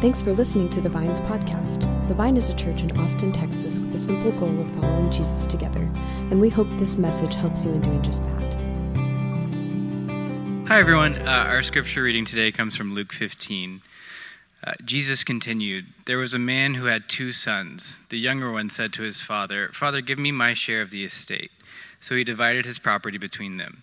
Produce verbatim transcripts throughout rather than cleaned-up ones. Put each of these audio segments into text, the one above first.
Thanks for listening to The Vine's podcast. The Vine is a church in Austin, Texas, with the simple goal of following Jesus together, and we hope this message helps you in doing just that. Hi, everyone. Uh, our scripture reading today comes from Luke fifteen. Uh, Jesus continued, "There was a man who had two sons. The younger one said to his father, 'Father, give me my share of the estate.' So he divided his property between them.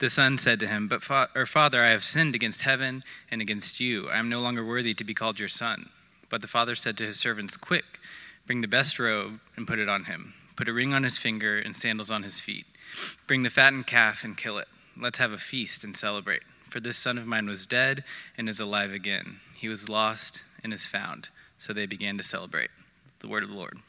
The son said to him, But fa- or, Father, I have sinned against heaven and against you. I am no longer worthy to be called your son.' But the father said to his servants, 'Quick, bring the best robe and put it on him. Put a ring on his finger and sandals on his feet. Bring the fattened calf and kill it. Let's have a feast and celebrate. For this son of mine was dead and is alive again. He was lost and is found.' So they began to celebrate." The word of the Lord.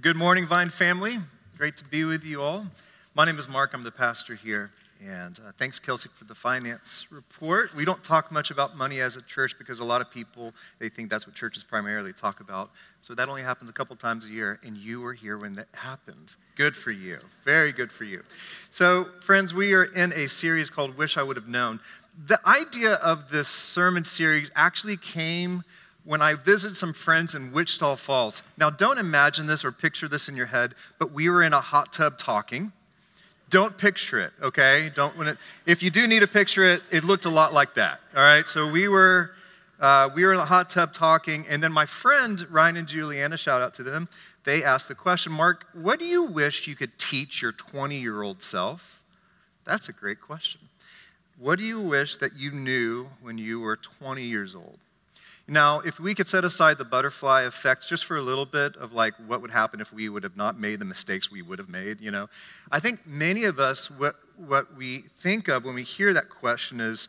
Good morning, Vine family. Great to be with you all. My name is Mark. I'm the pastor here, and uh, thanks, Kelsey, for the finance report. We don't talk much about money as a church because a lot of people, they think that's what churches primarily talk about, so that only happens a couple times a year, and you were here when that happened. Good for you. Very good for you. So, friends, we are in a series called Wish I Would Have Known. The idea of this sermon series actually came when I visited some friends in Wichita Falls. Now, don't imagine this or picture this in your head, but we were in a hot tub talking. Don't picture it, okay? Don't. When it, if you do need to picture it, it looked a lot like that, all right? So we were uh, we were in a hot tub talking, and then my friend, Ryan and Juliana, shout out to them, they asked the question, "Mark, what do you wish you could teach your twenty-year-old self?" That's a great question. What do you wish that you knew when you were twenty years old? Now, if we could set aside the butterfly effect just for a little bit of like what would happen if we would have not made the mistakes we would have made, you know, I think many of us, what what we think of when we hear that question is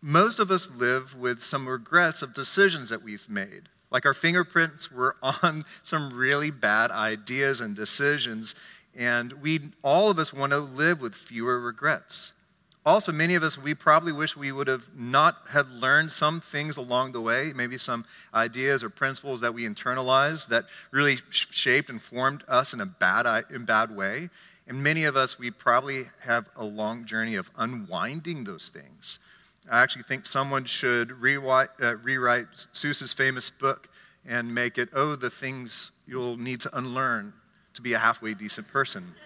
most of us live with some regrets of decisions that we've made. Like our fingerprints were on some really bad ideas and decisions, and we, all of us, want to live with fewer regrets. Also, many of us, we probably wish we would have not had learned some things along the way, maybe some ideas or principles that we internalized that really shaped and formed us in a bad, in bad way. And many of us, we probably have a long journey of unwinding those things. I actually think someone should rewrite, uh, rewrite Seuss's famous book and make it, "Oh, the things you'll need to unlearn to be a halfway decent person."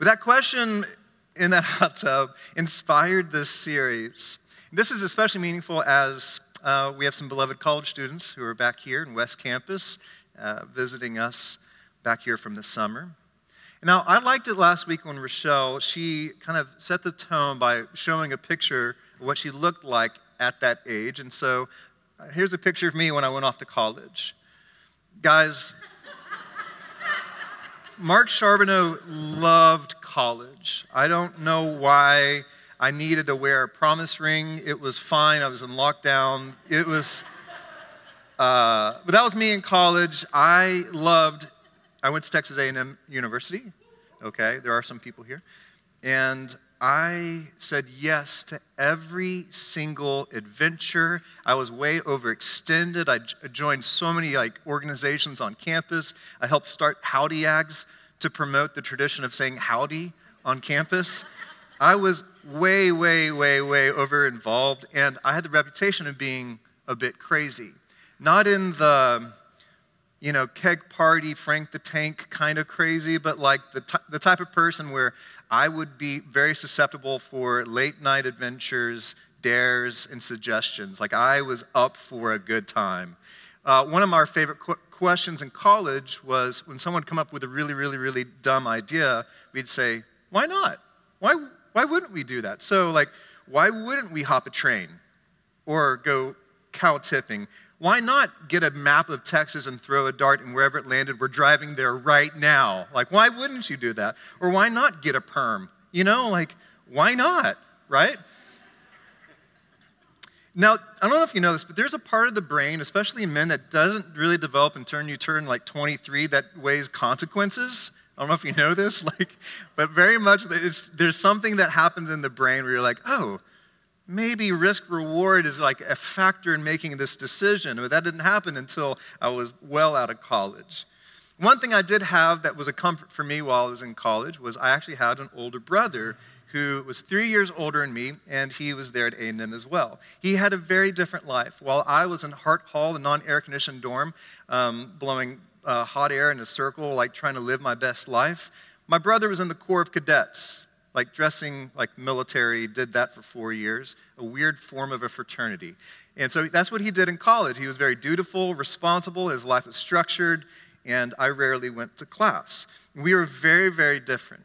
But that question in that hot tub inspired this series. This is especially meaningful as uh, we have some beloved college students who are back here in West Campus uh, visiting us back here from the summer. Now, I liked it last week when Rochelle, she kind of set the tone by showing a picture of what she looked like at that age. And so uh, here's a picture of me when I went off to college. Guys, Mark Charbonneau loved college. I don't know why I needed to wear a promise ring. It was fine. I was in lockdown. It was, uh, but that was me in college. I loved, I went to Texas A and M University. Okay, there are some people here. And I said yes to every single adventure. I was way overextended. I joined so many like organizations on campus. I helped start Howdy Aggs to promote the tradition of saying howdy on campus. I was way, way, way, way over-involved, and I had the reputation of being a bit crazy. Not in the, you know, keg party, Frank the Tank kind of crazy, but like the t- the type of person where I would be very susceptible for late night adventures, dares, and suggestions. Like I was up for a good time. Uh, one of our favorite qu- questions in college was when someone come up with a really, really, really dumb idea, we'd say, why not? Why, why wouldn't we do that? So, like, why wouldn't we hop a train or go cow tipping? Why not get a map of Texas and throw a dart, and wherever it landed, we're driving there right now? Like, why wouldn't you do that? Or why not get a perm? You know, like, why not, right? Now, I don't know if you know this, but there's a part of the brain, especially in men, that doesn't really develop until you turn like twenty-three that weighs consequences. I don't know if you know this, like, but very much it's, there's something that happens in the brain where you're like, oh, maybe risk-reward is like a factor in making this decision. But that didn't happen until I was well out of college. One thing I did have that was a comfort for me while I was in college was I actually had an older brother who was three years older than me, and he was there at A and M as well. He had a very different life. While I was in Hart Hall, a non-air-conditioned dorm, um, blowing uh, hot air in a circle, like trying to live my best life, my brother was in the Corps of Cadets, like dressing like military, did that for four years, a weird form of a fraternity. And so that's what he did in college. He was very dutiful, responsible, his life was structured, and I rarely went to class. We were very, very different.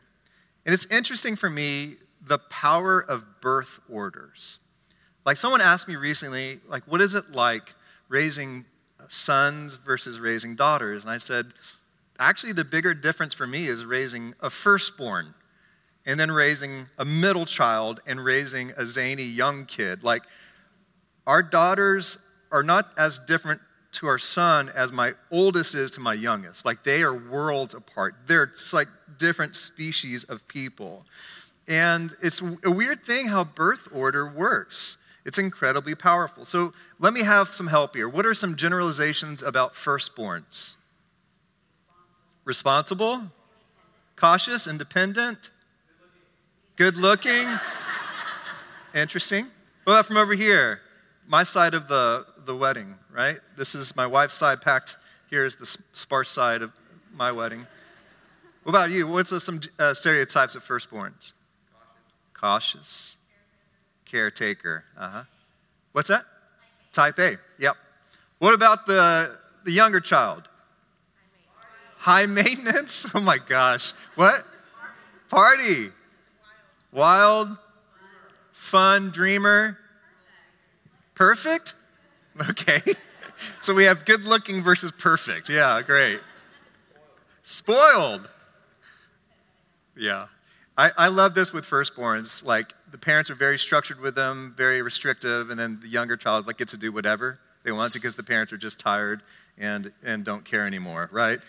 And it's interesting for me, the power of birth orders. Like someone asked me recently, like, what is it like raising sons versus raising daughters? And I said, actually, the bigger difference for me is raising a firstborn and then raising a middle child and raising a zany young kid. Like, our daughters are not as different to our son as my oldest is to my youngest. Like, they are worlds apart. They're like different species of people. And it's a weird thing how birth order works. It's incredibly powerful. So let me have some help here. What are some generalizations about firstborns? Responsible, cautious, independent, good looking. Interesting. What about from over here? My side of the, the wedding, right? This is my wife's side packed. Here's the sparse side of my wedding. What about you? What's the, some uh, stereotypes of firstborns? Cautious. Cautious. Caretaker. Uh-huh. What's that? Type A. Type A. Yep. What about the, the younger child? High maintenance. High maintenance? Oh my gosh. What? Party. Party. Wild. Wild. Fun. Dreamer. Perfect? Okay. So we have good looking versus perfect. Yeah, great. Spoiled. Spoiled. Yeah. I, I love this with firstborns. Like, the parents are very structured with them, very restrictive, and then the younger child like gets to do whatever they want to because the parents are just tired and, and don't care anymore, right?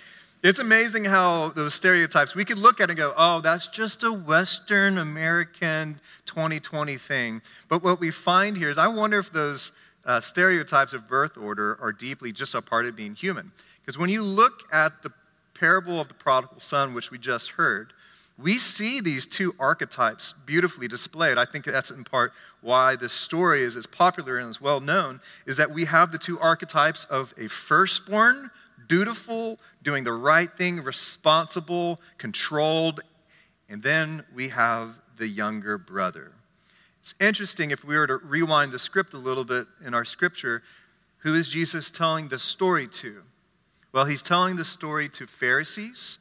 It's amazing how those stereotypes, we could look at it and go, oh, that's just a Western American twenty twenty thing. But what we find here is I wonder if those uh, stereotypes of birth order are deeply just a part of being human. Because when you look at the parable of the prodigal son, which we just heard, we see these two archetypes beautifully displayed. I think that's in part why this story is as popular and as well known, is that we have the two archetypes of a firstborn, dutiful, doing the right thing, responsible, controlled, and then we have the younger brother. It's interesting if we were to rewind the script a little bit in our scripture, who is Jesus telling the story to? Well, he's telling the story to Pharisees,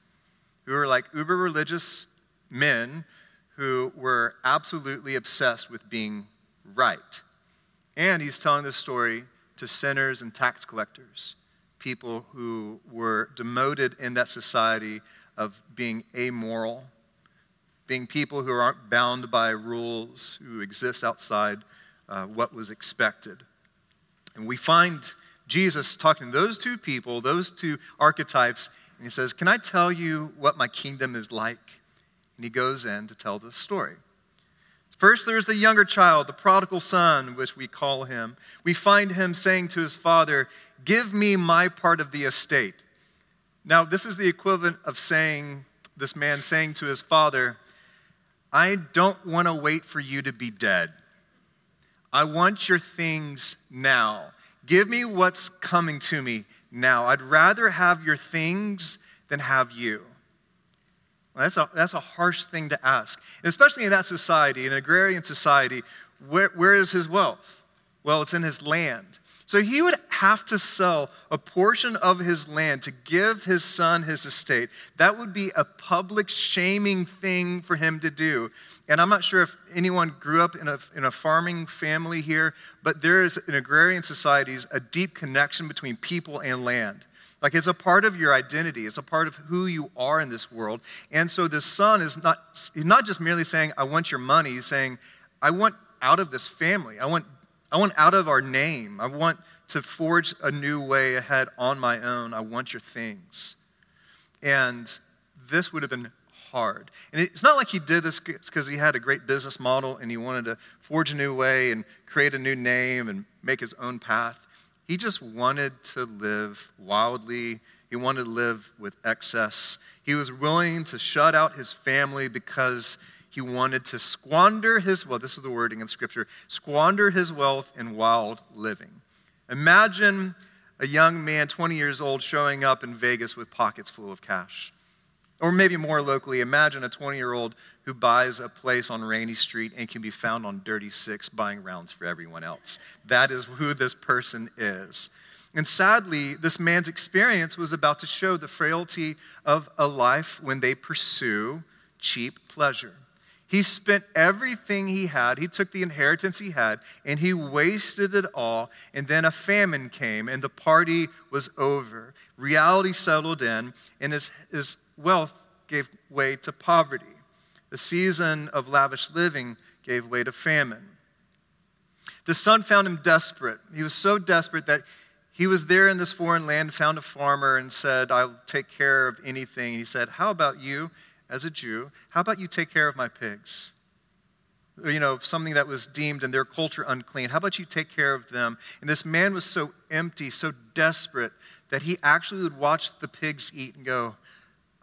who were like uber religious men who were absolutely obsessed with being right. And he's telling this story to sinners and tax collectors, people who were demoted in that society of being amoral, being people who aren't bound by rules, who exist outside uh, what was expected. And we find Jesus talking to those two people, those two archetypes, and he says, can I tell you what my kingdom is like? And he goes in to tell the story. First, there's the younger child, the prodigal son, which we call him. We find him saying to his father, give me my part of the estate. Now, this is the equivalent of saying, this man saying to his father, I don't want to wait for you to be dead. I want your things now. Give me what's coming to me now. I'd rather have your things than have you. Well, that's a, that's a harsh thing to ask, and especially in that society, in an agrarian society. Where, where is his wealth? Well, it's in his land. So he would have to sell a portion of his land to give his son his estate. That would be a public shaming thing for him to do. And I'm not sure if anyone grew up in a, in a farming family here, but there is, in agrarian societies, a deep connection between people and land. Like, it's a part of your identity. It's a part of who you are in this world. And so the son is not, he's not just merely saying, I want your money. He's saying, I want out of this family. I want I want out of our name. I want to forge a new way ahead on my own. I want your things. And this would have been hard. And it's not like he did this because he had a great business model and he wanted to forge a new way and create a new name and make his own path. He just wanted to live wildly. He wanted to live with excess. He was willing to shut out his family because he wanted to squander his, well, this is the wording of Scripture, squander his wealth in wild living. Imagine a young man, twenty years old, showing up in Vegas with pockets full of cash. Or maybe more locally, imagine a twenty-year-old who buys a place on Rainy Street and can be found on Dirty Six buying rounds for everyone else. That is who this person is. And sadly, this man's experience was about to show the frailty of a life when they pursue cheap pleasure. He spent everything he had. He took the inheritance he had, and he wasted it all. And then a famine came, and the party was over. Reality settled in, and his, his wealth gave way to poverty. The season of lavish living gave way to famine. The son found him desperate. He was so desperate that he was there in this foreign land, found a farmer, and said, I'll take care of anything. And he said, how about you? As a Jew, how about you take care of my pigs? You know, something that was deemed in their culture unclean. How about you take care of them? And this man was so empty, so desperate, that he actually would watch the pigs eat and go,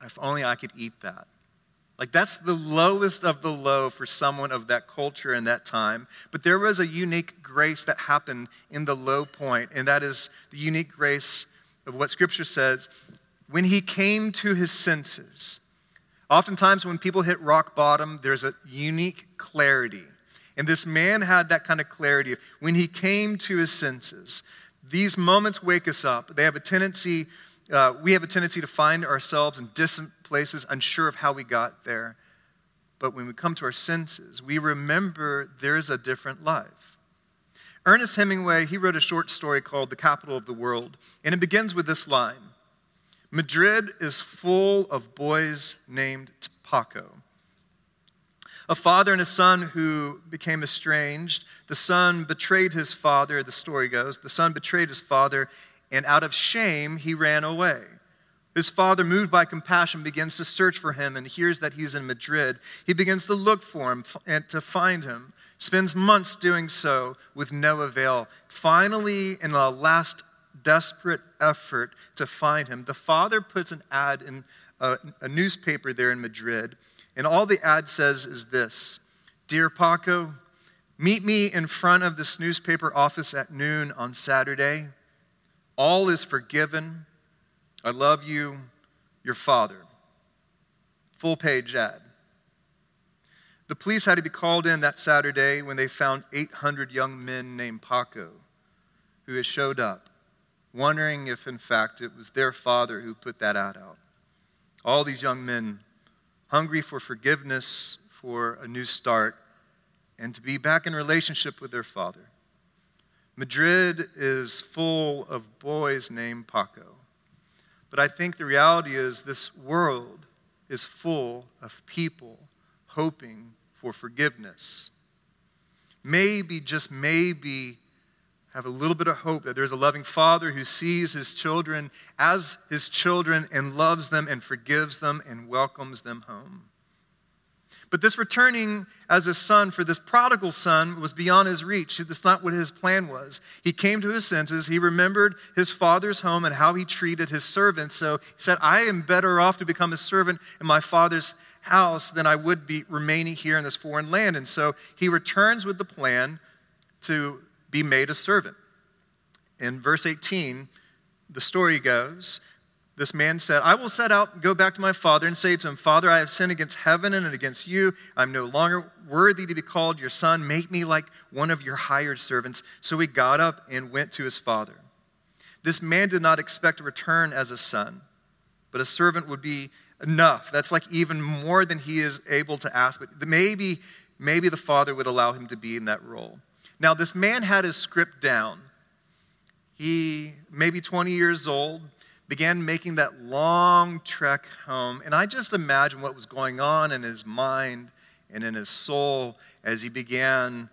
if only I could eat that. Like, that's the lowest of the low for someone of that culture in that time. But there was a unique grace that happened in the low point, and that is the unique grace of what Scripture says. When he came to his senses, oftentimes when people hit rock bottom, there's a unique clarity. And this man had that kind of clarity of when he came to his senses. These moments wake us up. They have a tendency, uh, we have a tendency to find ourselves in distant places, unsure of how we got there. But when we come to our senses, we remember there is a different life. Ernest Hemingway, he wrote a short story called The Capital of the World. And it begins with this line. Madrid is full of boys named Paco. A father and a son who became estranged. The son betrayed his father, the story goes. The son betrayed his father, and out of shame, he ran away. His father, moved by compassion, begins to search for him and hears that he's in Madrid. He begins to look for him and to find him. Spends months doing so with no avail. Finally, in the last desperate effort to find him, the father puts an ad in a, a newspaper there in Madrid, and all the ad says is this: Dear Paco, meet me in front of this newspaper office at noon on Saturday. All is forgiven. I love you, your father. Full page ad. The police had to be called in that Saturday when they found eight hundred young men named Paco who had showed up, wondering if, in fact, it was their father who put that ad out. All these young men, hungry for forgiveness, for a new start, and to be back in relationship with their father. Madrid is full of boys named Paco. But I think the reality is this world is full of people hoping for forgiveness. Maybe, just maybe, have a little bit of hope that there's a loving father who sees his children as his children and loves them and forgives them and welcomes them home. But this returning as a son for this prodigal son was beyond his reach. That's not what his plan was. He came to his senses. He remembered his father's home and how he treated his servants. So he said, I am better off to become a servant in my father's house than I would be remaining here in this foreign land. And so he returns with the plan to be made a servant. In verse eighteen, the story goes, This man said, I will set out and go back to my father and say to him, Father, I have sinned against heaven and against you. I'm no longer worthy to be called your son. Make me like one of your hired servants. So he got up and went to his father. This man did not expect a return as a son, but a servant would be enough. That's like even more than he is able to ask. But maybe, maybe the father would allow him to be in that role. Now, this man had his script down. He, maybe twenty years old, began making that long trek home. And I just imagine what was going on in his mind and in his soul as he began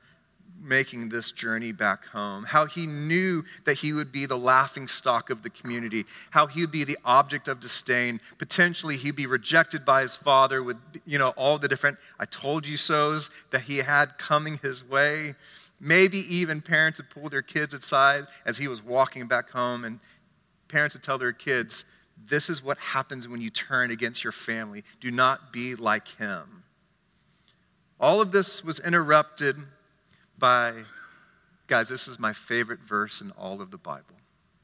making this journey back home. How he knew that he would be the laughingstock of the community. How he would be the object of disdain. Potentially he'd be rejected by his father with, you know, all the different I told you so's that he had coming his way. Maybe even parents would pull their kids aside as he was walking back home, and parents would tell their kids, this is what happens when you turn against your family. Do not be like him. All of this was interrupted by, guys, this is my favorite verse in all of the Bible.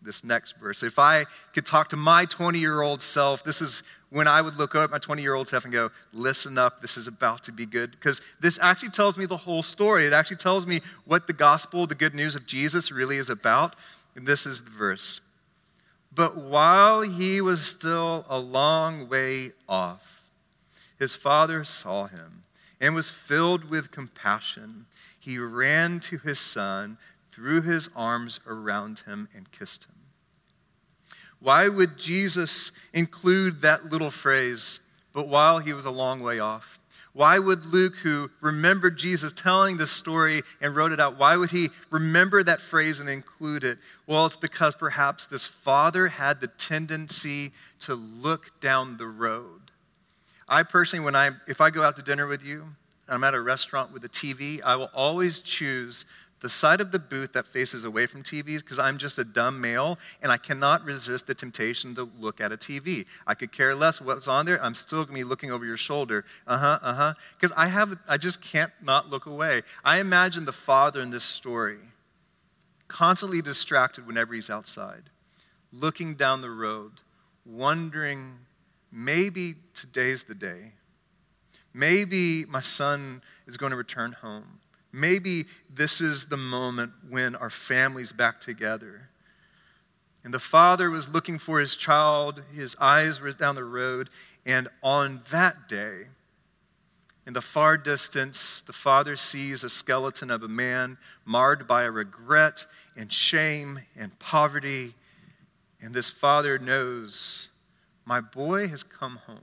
This next verse. If I could talk to my twenty-year-old self, this is when I would look up at my twenty-year-old self and go, listen up, this is about to be good. Because this actually tells me the whole story. It actually tells me what the gospel, the good news of Jesus really is about. And this is the verse. But while he was still a long way off, his father saw him and was filled with compassion. He ran to his son, threw his arms around him, and kissed him. Why would Jesus include that little phrase, but while he was a long way off? Why would Luke, who remembered Jesus telling this story and wrote it out, why would he remember that phrase and include it? Well, it's because perhaps this father had the tendency to look down the road. I personally, when I, if I go out to dinner with you, and I'm at a restaurant with a T V, I will always choose the side of the booth that faces away from T Vs because I'm just a dumb male and I cannot resist the temptation to look at a T V. I could care less what's on there. I'm still going to be looking over your shoulder. Uh-huh, uh-huh. Because I have, I just can't not look away. I imagine the father in this story constantly distracted whenever he's outside, looking down the road, wondering, maybe today's the day. Maybe my son is going to return home. Maybe this is the moment when our family's back together. And the father was looking for his child. His eyes were down the road. And on that day, in the far distance, the father sees a skeleton of a man marred by a regret and shame and poverty. And this father knows, my boy has come home.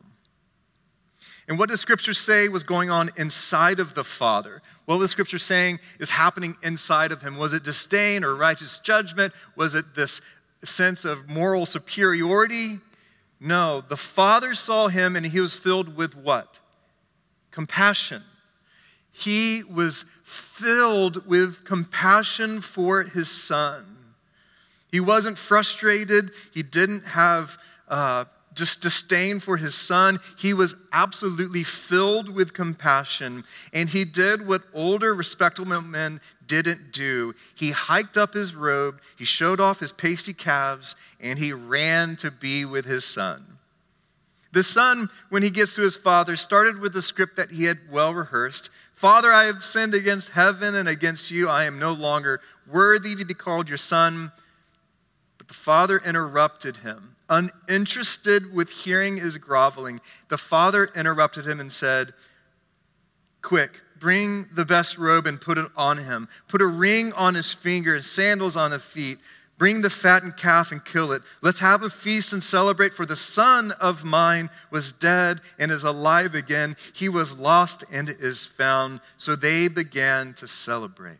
And what does Scripture say was going on inside of the father? What was Scripture saying is happening inside of him? Was it disdain or righteous judgment? Was it this sense of moral superiority? No, the father saw him and he was filled with what? Compassion. He was filled with compassion for his son. He wasn't frustrated. He didn't have uh, just disdain for his son. He was absolutely filled with compassion. And he did what older, respectable men didn't do. He hiked up his robe, he showed off his pasty calves, and he ran to be with his son. The son, when he gets to his father, started with the script that he had well rehearsed. Father, I have sinned against heaven and against you. I am no longer worthy to be called your son. But the father interrupted him. Uninterested with hearing his groveling, the father interrupted him and said, quick, bring the best robe and put it on him. Put a ring on his finger and sandals on his feet. Bring the fattened calf and kill it. Let's have a feast and celebrate, for the son of mine was dead and is alive again. He was lost and is found. So they began to celebrate.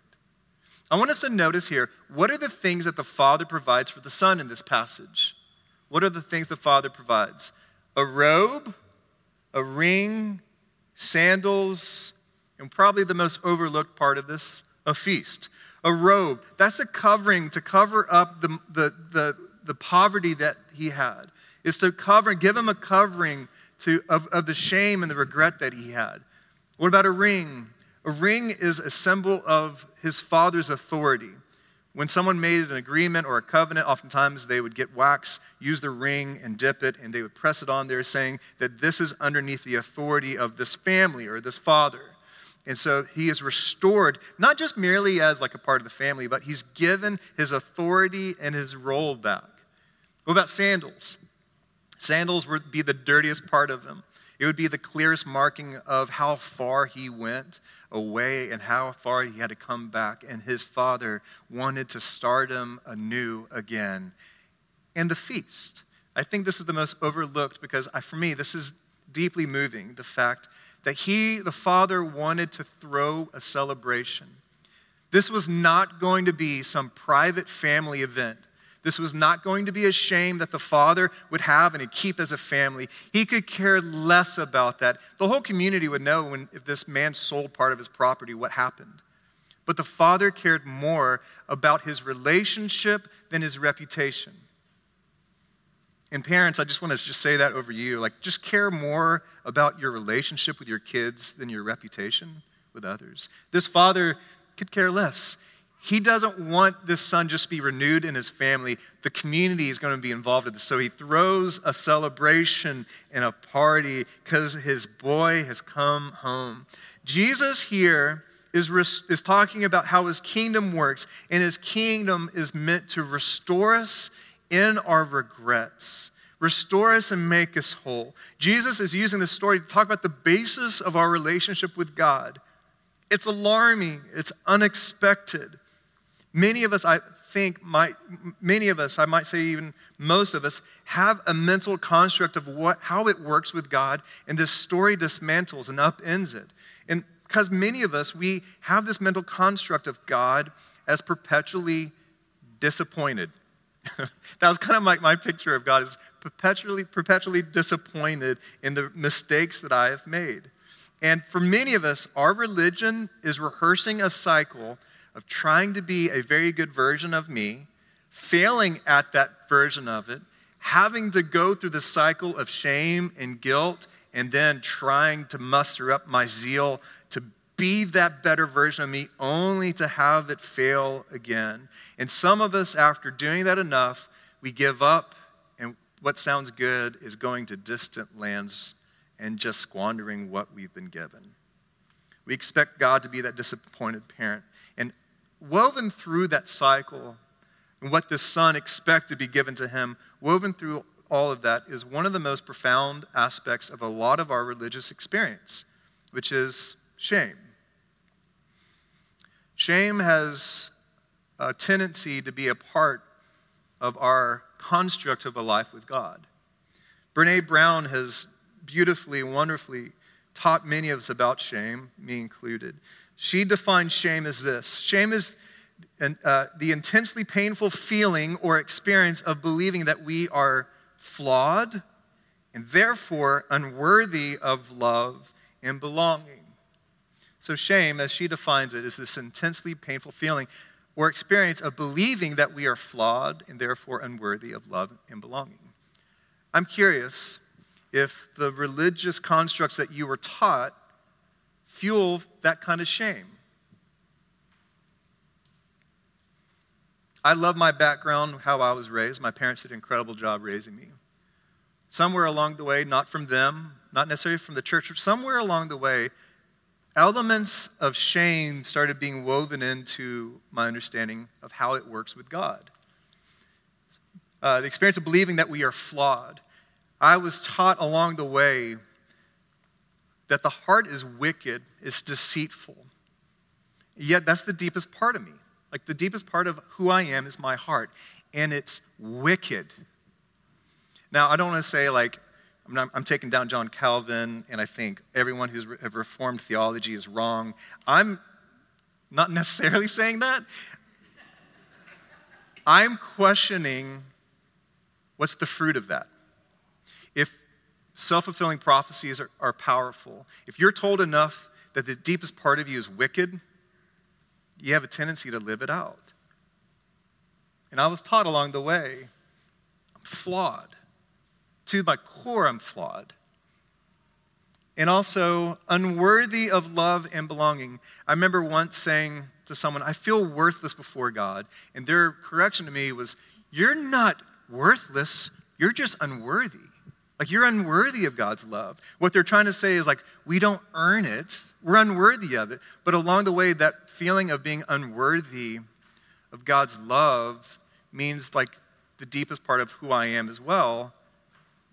I want us to notice here, what are the things that the father provides for the son in this passage? What are the things the father provides? A robe, a ring, sandals, and probably the most overlooked part of this, a feast. A robe, that's a covering to cover up the, the, the, the poverty that he had. It's to cover, give him a covering to, of, of the shame and the regret that he had. What about a ring? A ring is a symbol of his father's authority. When someone made an agreement or a covenant, oftentimes they would get wax, use the ring and dip it, and they would press it on there saying that this is underneath the authority of this family or this father. And so he is restored, not just merely as like a part of the family, but he's given his authority and his role back. What about sandals? Sandals would be the dirtiest part of him. It would be the clearest marking of how far he went away and how far he had to come back. And his father wanted to start him anew again. And the feast. I think this is the most overlooked because I, for me, this is deeply moving. The fact that he, the father, wanted to throw a celebration. This was not going to be some private family event. This was not going to be a shame that the father would have and keep as a family. He could care less about that. The whole community would know when, if this man sold part of his property, what happened. But the father cared more about his relationship than his reputation. And parents, I just want to just say that over you. Like, just care more about your relationship with your kids than your reputation with others. This father could care less. He doesn't want this son just to be renewed in his family. The community is going to be involved in this. So he throws a celebration and a party because his boy has come home. Jesus here is, res- is talking about how his kingdom works, and his kingdom is meant to restore us in our regrets, restore us and make us whole. Jesus is using this story to talk about the basis of our relationship with God. It's alarming. It's unexpected. Many of us, I think, might, many of us, I might say even most of us, have a mental construct of what, how it works with God, and this story dismantles and upends it. And because many of us, we have this mental construct of God as perpetually disappointed. That was kind of like my picture of God, is perpetually, perpetually disappointed in the mistakes that I have made. And for many of us, our religion is rehearsing a cycle of trying to be a very good version of me, failing at that version of it, having to go through the cycle of shame and guilt, and then trying to muster up my zeal to be that better version of me, only to have it fail again. And some of us, after doing that enough, we give up, and what sounds good is going to distant lands and just squandering what we've been given. We expect God to be that disappointed parent. And woven through that cycle, and what the son expected to be given to him, woven through all of that is one of the most profound aspects of a lot of our religious experience, which is shame. Shame has a tendency to be a part of our construct of a life with God. Brené Brown has beautifully, wonderfully taught many of us about shame, me included. She defines shame as this. Shame is an, uh, the intensely painful feeling or experience of believing that we are flawed and therefore unworthy of love and belonging. So shame, as she defines it, is this intensely painful feeling or experience of believing that we are flawed and therefore unworthy of love and belonging. I'm curious if the religious constructs that you were taught fuel that kind of shame. I love my background, how I was raised. My parents did an incredible job raising me. Somewhere along the way, not from them, not necessarily from the church, but somewhere along the way, elements of shame started being woven into my understanding of how it works with God. Uh, the experience of believing that we are flawed. I was taught along the way that the heart is wicked, it's deceitful. Yet that's the deepest part of me. Like the deepest part of who I am is my heart, and it's wicked. Now, I don't want to say like, I'm, not, I'm taking down John Calvin, and I think everyone who's re- reformed theology is wrong. I'm not necessarily saying that. I'm questioning what's the fruit of that. If self-fulfilling prophecies are, are powerful, if you're told enough that the deepest part of you is wicked, you have a tendency to live it out. And I was taught along the way, I'm flawed. To my core, I'm flawed. and also unworthy of love and belonging. I remember once saying to someone, I feel worthless before God. And their correction to me was, you're not worthless, you're just unworthy. Like, you're unworthy of God's love. What they're trying to say is, like, we don't earn it. We're unworthy of it. But along the way, that feeling of being unworthy of God's love means, like, the deepest part of who I am as well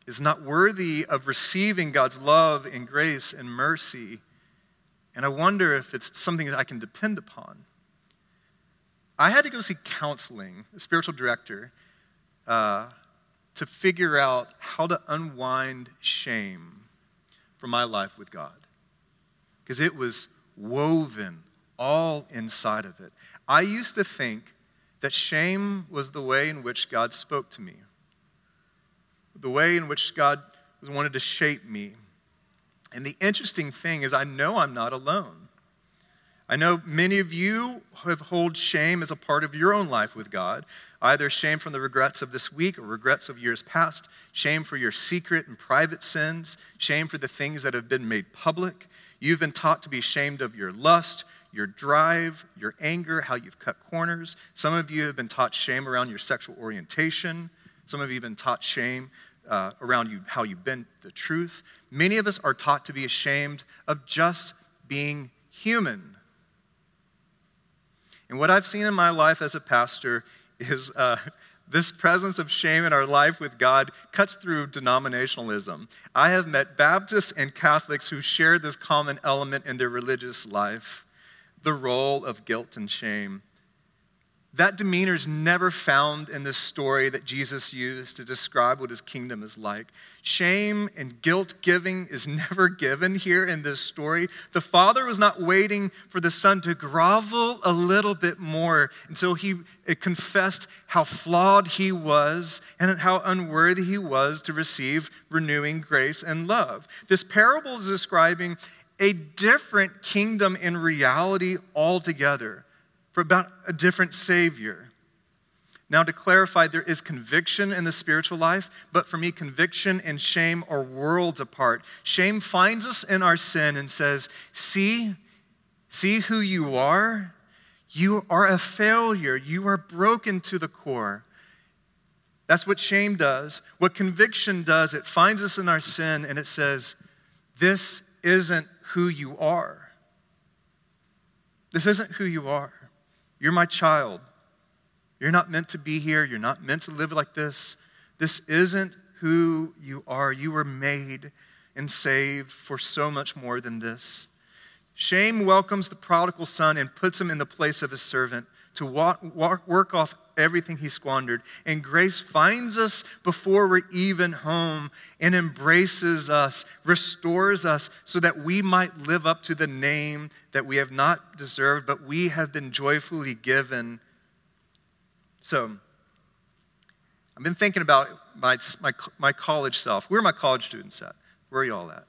is not worthy of receiving God's love and grace and mercy. And I wonder if it's something that I can depend upon. I had to go see counseling, a spiritual director, uh, to figure out how to unwind shame from my life with God. Because it was woven all inside of it. I used to think that shame was the way in which God spoke to me, the way in which God wanted to shape me. And the interesting thing is, I know I'm not alone. I know many of you have hold shame as a part of your own life with God, either shame from the regrets of this week or regrets of years past, shame for your secret and private sins, shame for the things that have been made public. You've been taught to be ashamed of your lust, your drive, your anger, how you've cut corners. Some of you have been taught shame around your sexual orientation. Some of you have been taught shame uh, around you, how you bend the truth. Many of us are taught to be ashamed of just being human. And what I've seen in my life as a pastor is uh, this presence of shame in our life with God cuts through denominationalism. I have met Baptists and Catholics who share this common element in their religious life, the role of guilt and shame. That demeanor is never found in the story that Jesus used to describe what his kingdom is like. Shame and guilt giving is never given here in this story. The father was not waiting for the son to grovel a little bit more until he confessed how flawed he was and how unworthy he was to receive renewing grace and love. This parable is describing a different kingdom in reality altogether, for about a different Savior. Now, to clarify, there is conviction in the spiritual life, but for me, conviction and shame are worlds apart. Shame finds us in our sin and says, see, see who you are? You are a failure. You are broken to the core. That's what shame does. What conviction does, it finds us in our sin and it says, this isn't who you are. This isn't who you are. You're my child. You're not meant to be here. You're not meant to live like this. This isn't who you are. You were made and saved for so much more than this. Shame welcomes the prodigal son and puts him in the place of his servant to walk, walk, work off everything he squandered. And grace finds us before we're even home and embraces us, restores us, so that we might live up to the name that we have not deserved, but we have been joyfully given. So, I've been thinking about my, my, my college self. Where are my college students at? Where are you all at?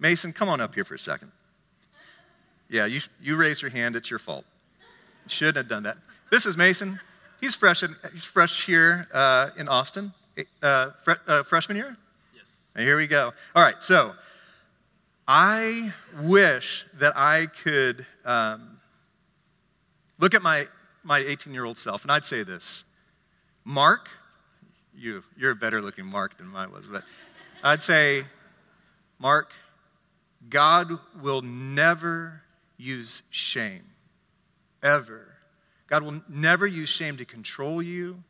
Mason, come on up here for a second. Yeah, you, you raised your hand. It's your fault. You shouldn't have done that. This is Mason. He's fresh. In, he's fresh here uh, in Austin, uh, fre- uh, freshman year. Yes. And here we go. All right. So, I wish that I could um, look at my my eighteen-year-old self, and I'd say this: Mark, you you're a better-looking Mark than mine was, but I'd say, Mark, God will never use shame, ever. God will never use shame to control you,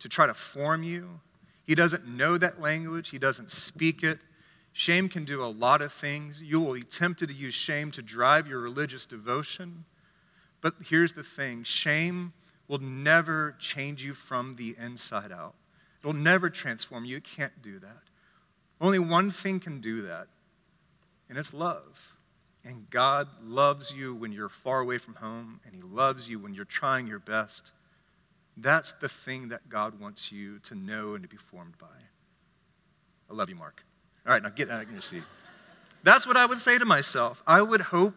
to try to form you. He doesn't know that language. He doesn't speak it. Shame can do a lot of things. You will be tempted to use shame to drive your religious devotion. But here's the thing. Shame will never change you from the inside out. It will never transform you. It can't do that. Only one thing can do that, and it's love. And God loves you when you're far away from home, and he loves you when you're trying your best. That's the thing that God wants you to know and to be formed by. I love you, Mark. All right, now get out of your seat. That's what I would say to myself. I would hope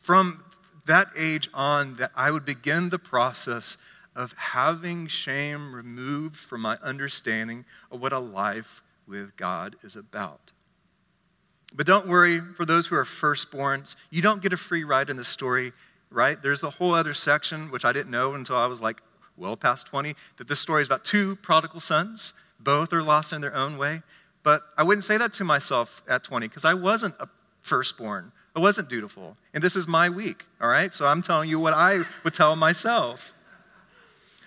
from that age on that I would begin the process of having shame removed from my understanding of what a life with God is about. But don't worry, for those who are firstborns, you don't get a free ride in this story, right? There's a whole other section, which I didn't know until I was like well past twenty, that this story is about two prodigal sons. Both are lost in their own way. But I wouldn't say that to myself at twenty because I wasn't a firstborn. I wasn't dutiful. And this is my week, all right? So I'm telling you what I would tell myself.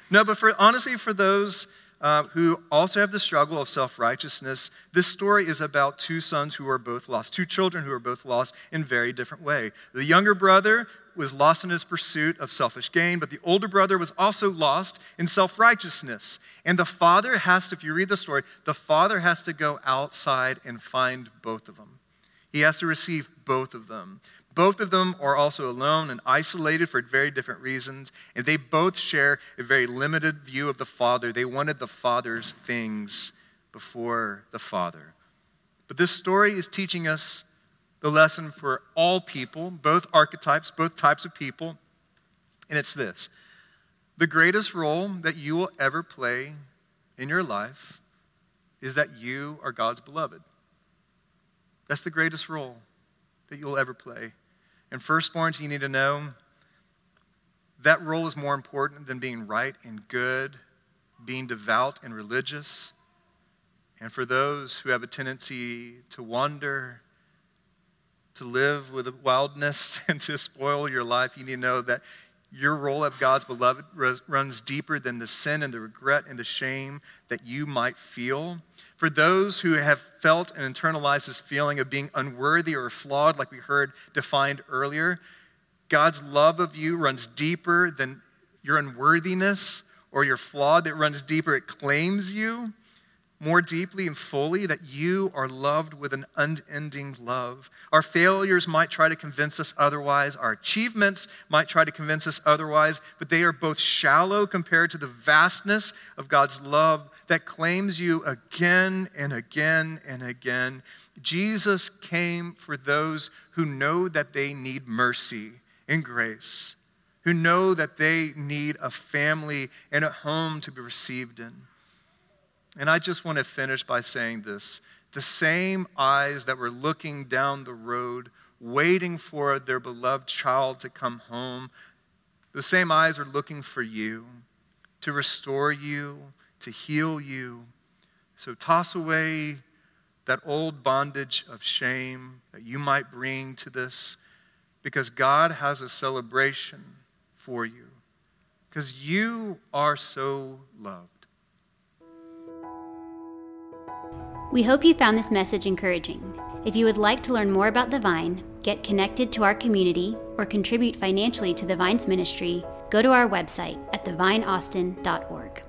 No, but for honestly, for those uh, who also have the struggle of self-righteousness, this story is about two sons who are both lost, two children who are both lost in a very different way. The younger brother was lost in his pursuit of selfish gain, but the older brother was also lost in self-righteousness. And the father has to, if you read the story, the father has to go outside and find both of them. He has to receive both of them. Both of them are also alone and isolated for very different reasons, and they both share a very limited view of the Father. They wanted the Father's things before the Father. But this story is teaching us the lesson for all people, both archetypes, both types of people, and it's this. The greatest role that you will ever play in your life is that you are God's beloved. That's the greatest role that you'll ever play. And firstborns, you need to know that role is more important than being right and good, being devout and religious. And for those who have a tendency to wander, to live with a wildness and to spoil your life, you need to know that your role of God's beloved runs deeper than the sin and the regret and the shame that you might feel. For those who have felt and internalized this feeling of being unworthy or flawed, like we heard defined earlier, God's love of you runs deeper than your unworthiness or your flaw. That runs deeper. It claims you more deeply and fully, that you are loved with an unending love. Our failures might try to convince us otherwise. Our achievements might try to convince us otherwise, but they are both shallow compared to the vastness of God's love that claims you again and again and again. Jesus came for those who know that they need mercy and grace, who know that they need a family and a home to be received in. And I just want to finish by saying this. The same eyes that were looking down the road, waiting for their beloved child to come home, the same eyes are looking for you, to restore you, to heal you. So toss away that old bondage of shame that you might bring to this, because God has a celebration for you, because you are so loved. We hope you found this message encouraging. If you would like to learn more about The Vine, get connected to our community, or contribute financially to The Vine's ministry, go to our website at the vine austin dot org.